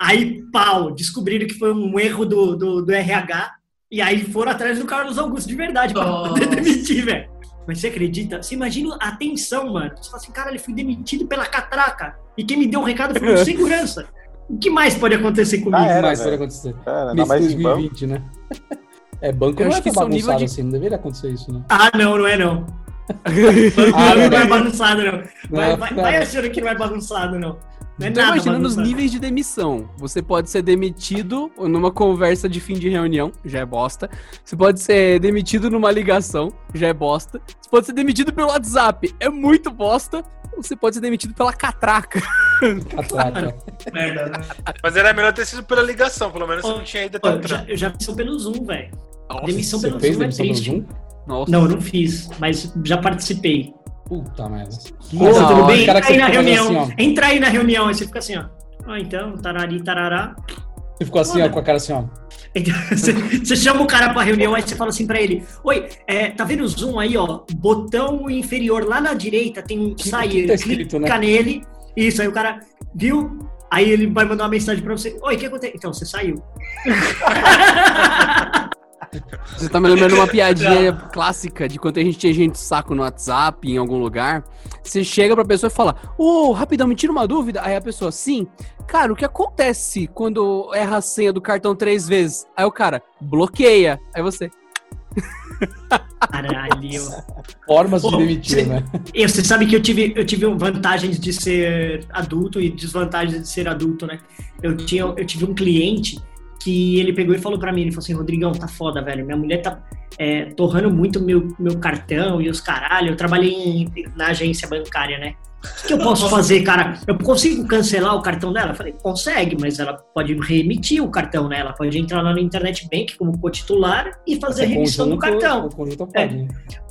Aí, pau. Descobriram que foi um erro do RH. E aí foram atrás do Carlos Augusto, de verdade, pra poder demitir, velho. Mas você acredita? Você imagina a tensão, mano. Você fala assim, cara, ele foi demitido pela catraca. E quem me deu o recado foi o segurança. O que mais pode acontecer comigo? O que mais pode acontecer? Mês 2020, né? É, banco não é tão bagunçado assim, não deveria acontecer isso, né? Ah, não é não. Não é bagunçado, não. Vai achando que não é bagunçado, não. Estou imaginando os níveis de demissão. Você pode ser demitido numa conversa de fim de reunião, já é bosta. Você pode ser demitido numa ligação, já é bosta. Você pode ser demitido pelo WhatsApp, é muito bosta. Ou você pode ser demitido pela catraca. Catraca. Merda, né? Mas era melhor ter sido pela ligação, pelo menos você não tinha ido tanto. Eu já fiz pelo Zoom, velho. Demissão pelo Zoom é triste. Nossa. Não, eu não fiz, mas já participei. Puta merda. Nossa, tudo bem? Entra aí na reunião. Assim, entra aí na reunião. Aí você fica assim, ó. Ah, então, tarari, tarará. Você ficou assim, ó, com a cara assim, ó. Então, você chama o cara pra reunião, aí você fala assim pra ele. Oi, tá vendo o Zoom aí, ó? Botão inferior lá na direita tem um sair. Tá escrito, clica nele. Isso, aí o cara viu. Aí ele vai mandar uma mensagem pra você. Oi, o que aconteceu? Então, você saiu. Você tá me lembrando uma piadinha clássica de quando a gente tinha gente saco no WhatsApp em algum lugar. Você chega pra pessoa e fala, rapidão, me tira uma dúvida. Aí a pessoa, sim. Cara, o que acontece quando erra a senha do cartão 3 vezes? Aí o cara, bloqueia. Aí você... Caralho. Formas de demitir, né? Você sabe que eu tive vantagens de ser adulto e desvantagens de ser adulto, né? Eu tive um cliente... que ele pegou e falou pra mim, ele falou assim, Rodrigão, tá foda, velho, minha mulher tá torrando muito meu cartão e os caralho, eu trabalhei na agência bancária, né? O que eu posso fazer, cara? Eu consigo cancelar o cartão dela? Eu falei, consegue, mas ela pode reemitir o cartão, né? Ela pode entrar lá no Internet Bank como co-titular e fazer a remissão do cartão.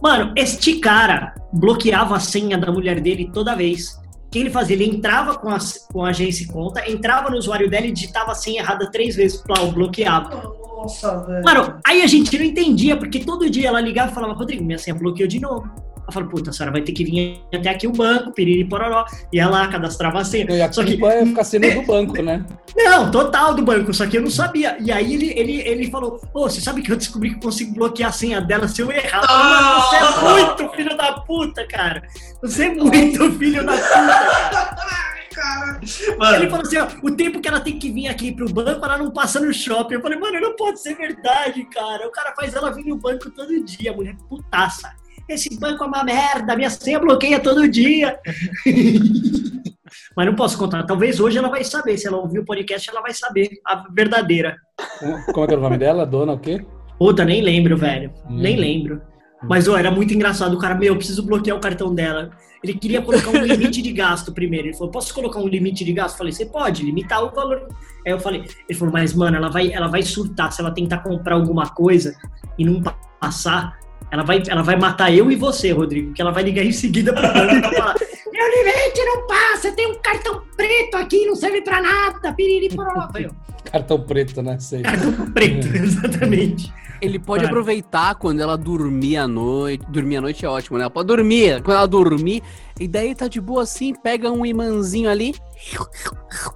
Mano, este cara bloqueava a senha da mulher dele toda vez. O que ele fazia? Ele entrava com a agência e conta, entrava no usuário dela e digitava a senha errada 3 vezes, plau, bloqueava. Nossa, velho. Mano, aí a gente não entendia, porque todo dia ela ligava e falava, Rodrigo, minha senha bloqueou de novo. Ela falou, puta, a senhora vai ter que vir até aqui o banco, piriri pororó, ia lá, cadastrava a senha. E a culpa ia ficar sendo do banco, né? Não, total do banco, só que eu não sabia. E aí ele falou, pô, você sabe que eu descobri que consigo bloquear a senha dela se eu errar. Eu falei, mano, você é muito filho da puta, cara. Você é muito filho da puta, cara. Cara. Mano. Ele falou assim, ó, o tempo que ela tem que vir aqui pro banco, ela não passa no shopping. Eu falei, mano, não pode ser verdade, cara. O cara faz ela vir no banco todo dia, mulher putaça. Esse banco é uma merda, minha senha bloqueia todo dia. Mas não posso contar. Talvez hoje ela vai saber. Se ela ouvir o podcast, ela vai saber a verdadeira. Como é que era o nome dela? Dona o quê? Puta, nem lembro, velho. Nem lembro. Mas, ó, era muito engraçado. O cara, eu preciso bloquear o cartão dela. Ele queria colocar um limite de gasto primeiro. Ele falou, posso colocar um limite de gasto? Eu falei, você pode limitar o valor. Aí eu falei, ele falou, mas, mano, ela vai surtar. Se ela tentar comprar alguma coisa e não passar, ela vai matar eu e você, Rodrigo. Que ela vai ligar em seguida pra mim e falar, meu limite não passa, tem um cartão preto aqui, não serve pra nada. Piriri, pororó. Cartão preto, né? Sei. Cartão preto, exatamente. Ele pode aproveitar quando ela dormir à noite. Dormir à noite é ótimo, né? Ela pode dormir. Quando ela dormir, e daí tá de boa assim, pega um imãzinho ali,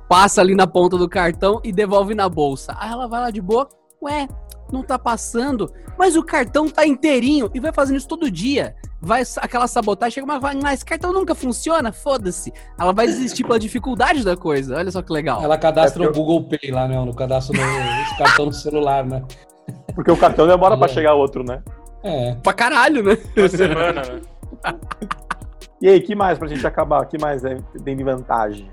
passa ali na ponta do cartão e devolve na bolsa. Aí ela vai lá de boa, ué, não tá passando, mas o cartão tá inteirinho e vai fazendo isso todo dia. Vai aquela sabotagem, chega uma vai, mas esse cartão nunca funciona, foda-se. Ela vai desistir pela dificuldade da coisa, olha só que legal. Ela cadastra o Google Pay lá, né? Ela cadastra o cartão no celular, né? Porque o cartão demora pra chegar outro, né? É. Pra caralho, né? Uma semana, né? E aí, que mais pra gente acabar? Que mais tem de vantagem?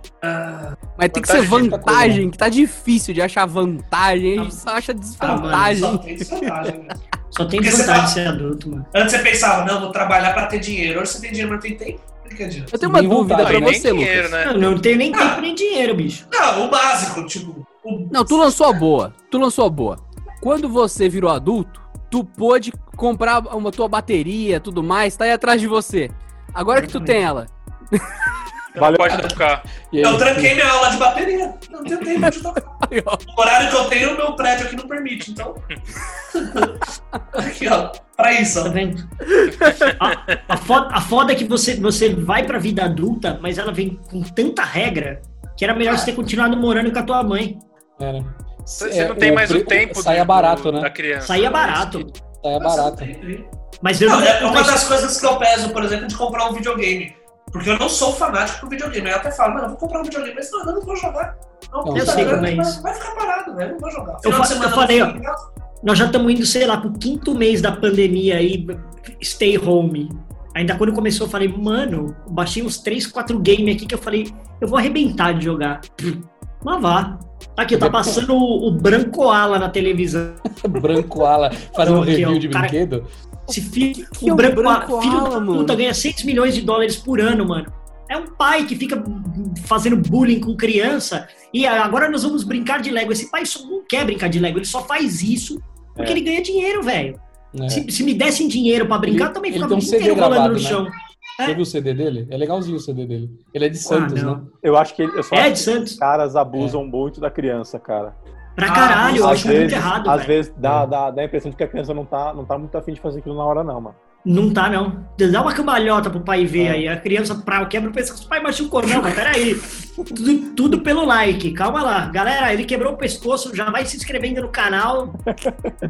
Mas tem que ser vantagem, que tá difícil de achar vantagem. A gente só acha desvantagem. Mano, só tem desvantagem. Só tem desvantagem de ser adulto, mano. Antes você pensava, não, vou trabalhar pra ter dinheiro. Hoje você tem dinheiro, mas tem tempo. Eu tenho uma dúvida pra você, Lucas. Né? Não tenho nem tempo nem dinheiro, bicho. Não, o básico, tipo... Não, tu lançou a boa. Quando você virou adulto, tu pôde comprar uma tua bateria, tudo mais, tá aí atrás de você. Agora que tu tem ela. Valeu. Pode tocar. Eu tranquei minha aula de bateria. Não tenho tempo de tocar. O horário que eu tenho, o meu prédio aqui não permite, então. Aqui, ó. Pra isso, ó. Tá vendo? A foda é que você vai pra vida adulta, mas ela vem com tanta regra que era melhor você ter continuado morando com a tua mãe. Era. Você não tem mais o tempo. Saía barato, né? Da criança. Saía barato. Mas não, é uma das coisas que eu peso, por exemplo, de comprar um videogame. Porque eu não sou fanático pro videogame. Eu até falo, mano, eu vou comprar um videogame, mas não, eu não vou jogar. Não, eu sei como é isso. Vai ficar parado, velho, não vou jogar. Eu falei, ó, nós já estamos indo, sei lá, pro 5º mês da pandemia aí, stay home. Ainda quando começou, eu falei, mano, eu baixei uns 3, 4 games aqui que eu falei, eu vou arrebentar de jogar. Mas vá. Aqui, tá passando o Brancoala na televisão. Brancoala, fazendo um review de brinquedo? Esse filho, o Brancoala, filho da puta, ganha $6 milhões por ano, mano. É um pai que fica fazendo bullying com criança. E agora nós vamos brincar de Lego. Esse pai só não quer brincar de Lego, ele só faz isso porque ele ganha dinheiro, velho. É. Se me dessem dinheiro pra brincar, eu também ficava o dia inteiro rolando no chão. Né? Você viu o CD dele? É legalzinho o CD dele. Ele é de Santos, né? Eu acho que os caras abusam muito da criança, cara. Pra caralho, eu acho muito errado, velho. Às vezes dá a impressão de que a criança não tá muito afim de fazer aquilo na hora, não, mano. Não tá, não. Dá uma cambalhota pro pai ver aí. A criança quebra o pescoço, o pai machucou, não, mas peraí. Tudo pelo like, calma lá. Galera, ele quebrou o pescoço, já vai se inscrevendo no canal.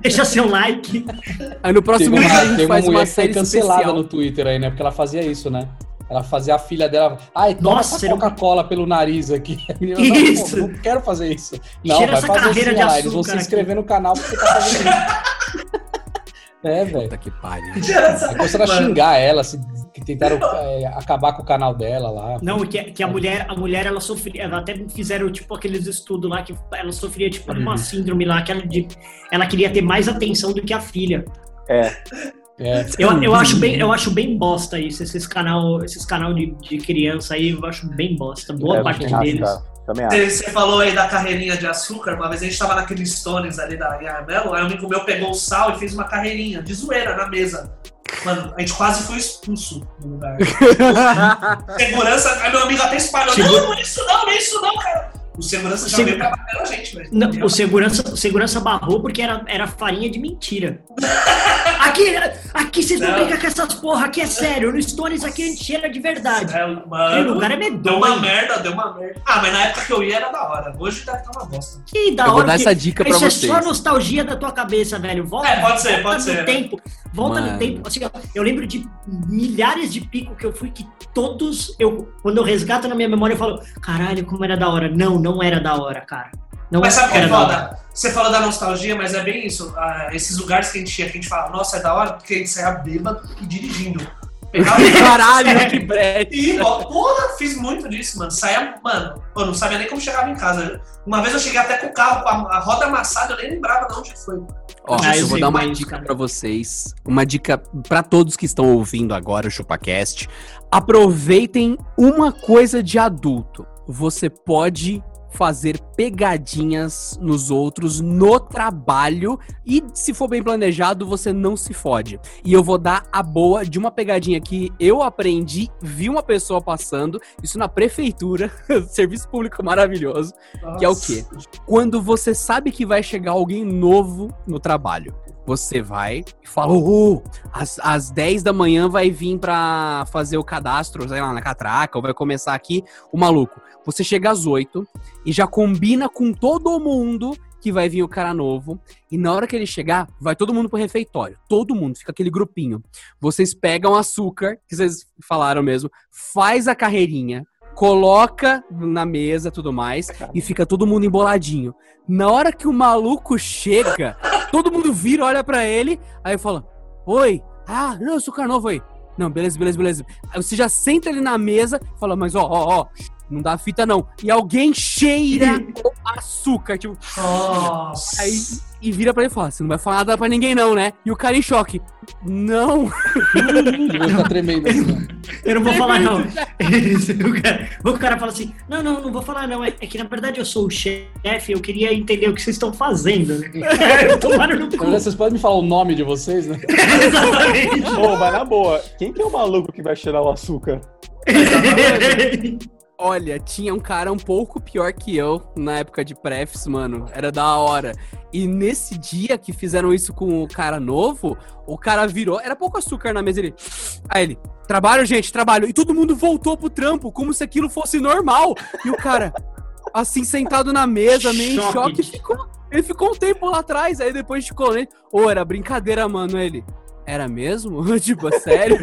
Deixa seu like. Aí no próximo vídeo a gente faz uma série cancelada especial. No Twitter aí, né? Porque ela fazia isso, né? Ela fazia a filha dela... Ai, toma essa Coca-Cola pelo nariz aqui. Eu isso! Não quero fazer isso. Não, tira vai essa fazer carreira assim, de açúcar. Eles vão se inscrever no canal porque tá fazendo isso. É, velho. Puta que pariu. Começaram a xingar ela, assim, tentaram acabar com o canal dela lá. Não, que a mulher ela sofria, ela até fizeram tipo aqueles estudos lá que ela sofria tipo uma síndrome lá, que ela queria ter mais atenção do que a filha. Eu acho bem bosta isso, esses canal de criança aí, eu acho bem bosta, boa parte deles. Você falou aí da carreirinha de açúcar, uma vez a gente tava naqueles Stones ali da Yarmelo, aí um amigo meu pegou o sal e fez uma carreirinha de zoeira na mesa. Mano, a gente quase foi expulso do lugar. Segurança, aí meu amigo até espalhou, não é isso não, cara. O segurança já veio pra bater a gente, velho. Não, o segurança barrou porque era farinha de mentira. Aqui vocês não brincam com essas porra, aqui é sério. No Stones aqui a gente cheira de verdade. Mano, o cara é medonho. Deu uma merda. Ah, mas na época que eu ia era da hora. Hoje deve estar uma bosta. Que da hora. Vou dar essa dica pra vocês. Isso é só nostalgia da tua cabeça, velho. Volta, pode ser. Volta no tempo. Assim, ó, eu lembro de milhares de pico que eu fui, que todos, quando eu resgato na minha memória, eu falo, caralho, como era da hora. Não era da hora, cara. Mas sabe o que é foda? Você fala da nostalgia, mas é bem isso. Esses lugares que a gente ia, que a gente fala, nossa, é da hora, porque a gente saia bêbado e dirigindo. Caralho, que breve. E, porra, fiz muito disso, mano. Mano, eu não sabia nem como chegava em casa. Uma vez eu cheguei até com o carro, com a roda amassada, eu nem lembrava de onde foi. Ó, eu vou dar uma dica pra vocês. Uma dica pra todos que estão ouvindo agora o ChupaCast. Aproveitem uma coisa de adulto. Você pode fazer pegadinhas nos outros no trabalho e, se for bem planejado, você não se fode. E eu vou dar a boa de uma pegadinha que eu aprendi, vi uma pessoa passando, isso na prefeitura, serviço público maravilhoso. Nossa. Que é o quê? Quando você sabe que vai chegar alguém novo no trabalho, você vai e fala, às 10 da manhã vai vir pra fazer o cadastro, sei lá, na catraca, ou vai começar aqui, o maluco. Você chega às 8 e já combina com todo mundo que vai vir o cara novo. E na hora que ele chegar, vai todo mundo pro refeitório. Todo mundo, fica aquele grupinho. Vocês pegam açúcar, que vocês falaram mesmo, faz a carreirinha, coloca na mesa e tudo mais, e fica todo mundo emboladinho. Na hora que o maluco chega, todo mundo vira, olha pra ele, aí fala, oi, não, açúcar novo aí. Não, beleza. Aí você já senta ele na mesa e fala, mas ó. Não dá fita, não. E alguém cheira o açúcar, tipo... Nossa. Aí, e vira pra ele e fala, você não vai falar nada pra ninguém, não, né? E o cara em choque. Não. Eu tô tremendo. Eu não vou falar, não. O cara fala assim, não vou falar, não. É que, na verdade, eu sou o chefe, eu queria entender o que vocês estão fazendo. Eu tô lá no cu. Vocês podem me falar o nome de vocês, né? Exatamente. Pô, vai na boa. Quem que é o maluco que vai cheirar o açúcar? Olha, tinha um cara um pouco pior que eu na época de prefs, mano. Era da hora. E nesse dia que fizeram isso com o cara novo, o cara virou... Era pouco açúcar na mesa, ele... Aí ele... Trabalho, gente. E todo mundo voltou pro trampo, como se aquilo fosse normal. E o cara, assim, sentado na mesa, meio em choque, ele ficou um tempo lá atrás. Aí depois ficou... Era brincadeira, mano, ele... Era mesmo? Tipo, sério?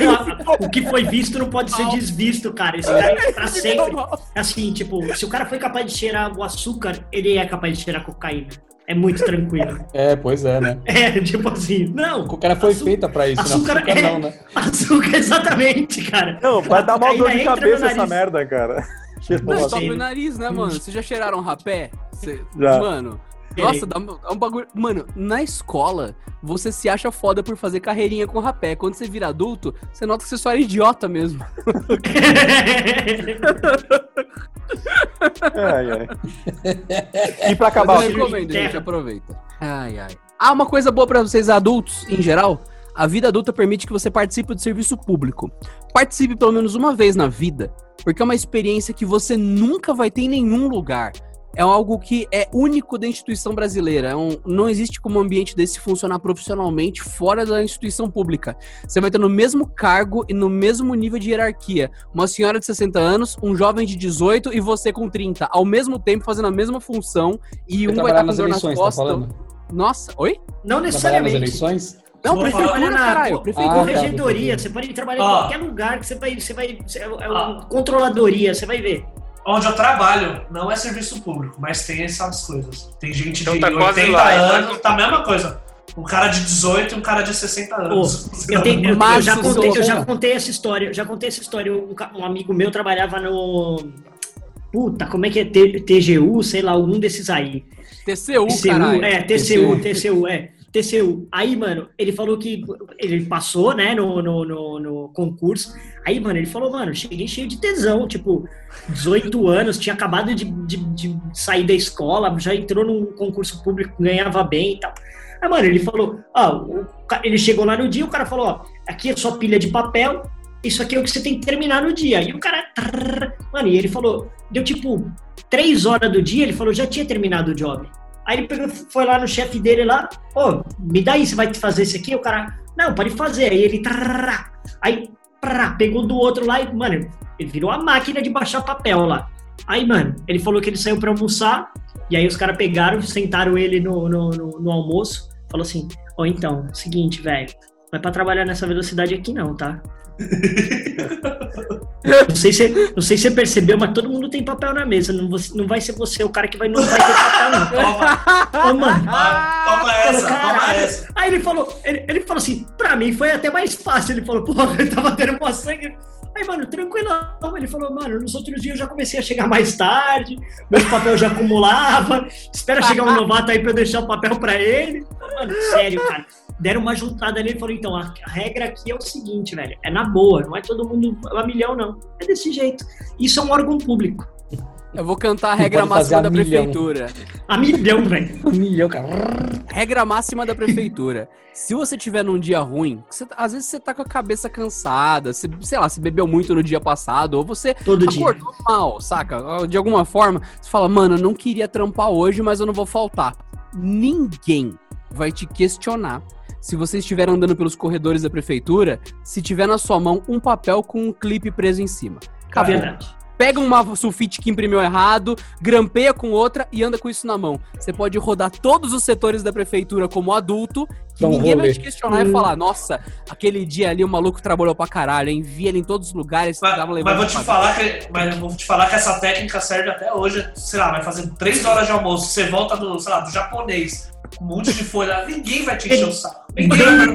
O que foi visto não pode ser desvisto, cara. Esse cara é pra sempre. Assim, tipo, se o cara foi capaz de cheirar o açúcar, ele é capaz de cheirar cocaína. É muito tranquilo. É, pois é, né? É, tipo assim, não. O cara foi feita pra isso, açúcar, né? Não, né? Açúcar, exatamente, cara. Não, vai dar mal dor de cabeça essa merda, cara. Não, só no nariz, né, mano? Vocês já cheiraram rapé? Já. Mano... Nossa, dá um bagulho... Mano, na escola, você se acha foda por fazer carreirinha com rapé. Quando você vira adulto, você nota que você só é idiota mesmo. E pra acabar... Eu recomendo, gente, aproveita. Uma coisa boa pra vocês adultos, em geral... A vida adulta permite que você participe do serviço público. Participe pelo menos uma vez na vida, porque é uma experiência que você nunca vai ter em nenhum lugar. É algo que é único da instituição brasileira. Não existe como um ambiente desse funcionar profissionalmente fora da instituição pública. Você vai ter no mesmo cargo e no mesmo nível de hierarquia. Uma senhora de 60 anos, um jovem de 18 e você com 30. Ao mesmo tempo, fazendo a mesma função. E eu um vai estar com dor nas costas. Tá Nossa, oi? Não necessariamente. Eleições? Não, prefeitura, caralho. Prefeitura, regedoria. Você pode trabalhar em qualquer lugar que você vai controladoria, você vai ver. Onde eu trabalho, não é serviço público, mas tem essas coisas. Tem gente de 80 anos, tá a mesma coisa. Um cara de 18 e um cara de 60 anos. Oh, eu já contei essa história. Um amigo meu trabalhava no... como é que é? TGU, sei lá, algum desses aí. TCU. Aí, mano, ele falou que ele passou, né, no concurso. Aí, mano, ele falou, mano, cheguei cheio de tesão, tipo, 18 anos, tinha acabado de sair da escola, já entrou num concurso público, ganhava bem e tal. Aí, mano, ele falou, ele chegou lá no dia, o cara falou, aqui é só pilha de papel, isso aqui é o que você tem que terminar no dia. E o cara, mano, e ele falou, deu tipo 3 horas do dia, ele falou, já tinha terminado o job. Aí ele foi lá no chefe dele lá, me dá aí, você vai fazer isso aqui? O cara, não, pode fazer. Aí ele, pegou do outro lá e, mano, ele virou a máquina de baixar papel lá. Aí, mano, ele falou que ele saiu pra almoçar, e aí os caras pegaram, sentaram ele no almoço, falou assim, então, seguinte, velho, não é pra trabalhar nessa velocidade aqui não, tá? Não sei se você percebeu, mas todo mundo tem papel na mesa. Não vai ser você o cara que não vai ter papel, não. Toma essa. Aí ele falou assim, pra mim foi até mais fácil. Ele falou, porra, eu tava tendo uma sangue. Aí, mano, tranquilão. Ele falou, mano, nos outros dias eu já comecei a chegar mais tarde, meu papel já acumulava, espera chegar um novato aí pra eu deixar o papel pra ele. Mano, sério, cara. Deram uma juntada nele e falou, então, a regra aqui é o seguinte, velho, é na boa, não é todo mundo a milhão, não. É desse jeito. Isso é um órgão público. Eu vou cantar a regra máxima da prefeitura. A milhão, velho. A milhão, cara. Regra máxima da prefeitura. Se você tiver num dia ruim, às vezes você tá com a cabeça cansada, você, sei lá, se bebeu muito no dia passado, ou você acordou mal, saca? De alguma forma, você fala, mano, eu não queria trampar hoje, mas eu não vou faltar. Ninguém vai te questionar. Se você estiver andando pelos corredores da prefeitura, se tiver na sua mão um papel com um clipe preso em cima. Acabou. Verdade. Pega uma sulfite que imprimiu errado, grampeia com outra e anda com isso na mão. Você pode rodar todos os setores da prefeitura como adulto, que ninguém vai te questionar e falar, nossa, aquele dia ali o maluco trabalhou pra caralho, envia ele em todos os lugares. Mas vou te falar que essa técnica serve até hoje, sei lá, vai fazer 3 horas de almoço, você volta do, sei lá, do japonês, um monte de folha, ninguém vai te encher o saco. Perdendo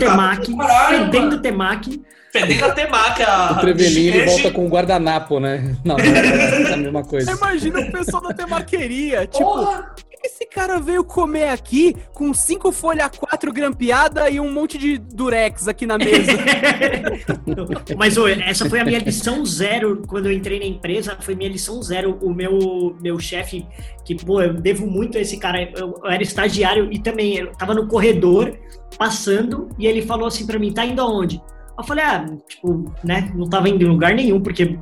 o temaki. O Trevelin volta com o guardanapo, né? Não é a mesma coisa. Imagina o pessoal da temaqueria. Tipo, esse cara veio comer aqui com 5 folhas A4 grampeada e um monte de durex aqui na mesa. Mas essa foi a minha lição zero quando eu entrei na empresa. Foi minha lição zero. O meu chefe, que, pô, eu devo muito a esse cara. Eu era estagiário e também eu tava no corredor passando e ele falou assim pra mim, tá indo aonde? Eu falei, tipo, né, não tava indo em lugar nenhum, porque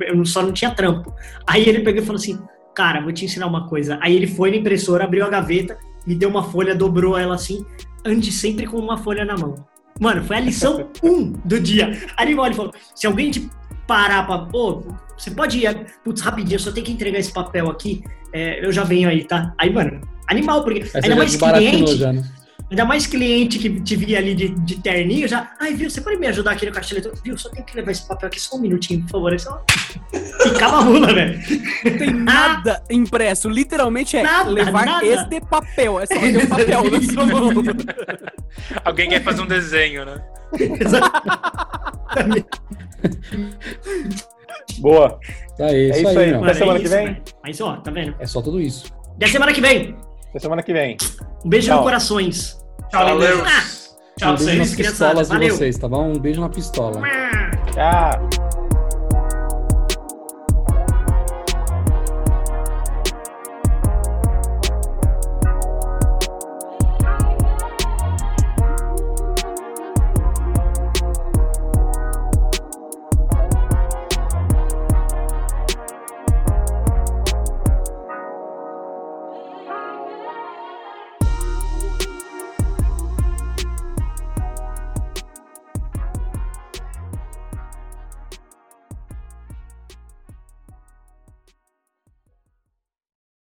eu só não tinha trampo. Aí ele pegou e falou assim, cara, vou te ensinar uma coisa. Aí ele foi na impressora, abriu a gaveta, me deu uma folha, dobrou ela assim, ande sempre com uma folha na mão. Mano, foi a lição 1 do dia. Aí ele falou, se alguém te parar pra, você pode ir, putz, rapidinho, eu só tenho que entregar esse papel aqui, eu já venho aí, tá? Aí, mano, animal, porque ainda mais cliente... Ainda mais cliente que te via ali de terninho, já... viu, você pode me ajudar aqui no caixa eletrônico? Viu, só tem que levar esse papel aqui só um minutinho, por favor. Aí só... Ficava rula, velho. Não tem nada impresso. Literalmente levar este papel. É só ter um papel na sua mão. Alguém quer fazer um desenho, né? Exatamente. Boa. É isso aí. Mano, semana que vem? Velho. Mas, tá vendo? É só tudo isso. E a semana que vem? Até semana que vem. Um beijo no corações. Tchau, valeu. Tchau, vocês. Um beijo nas pistolas de vocês, tá bom? Um beijo na pistola. Tchau.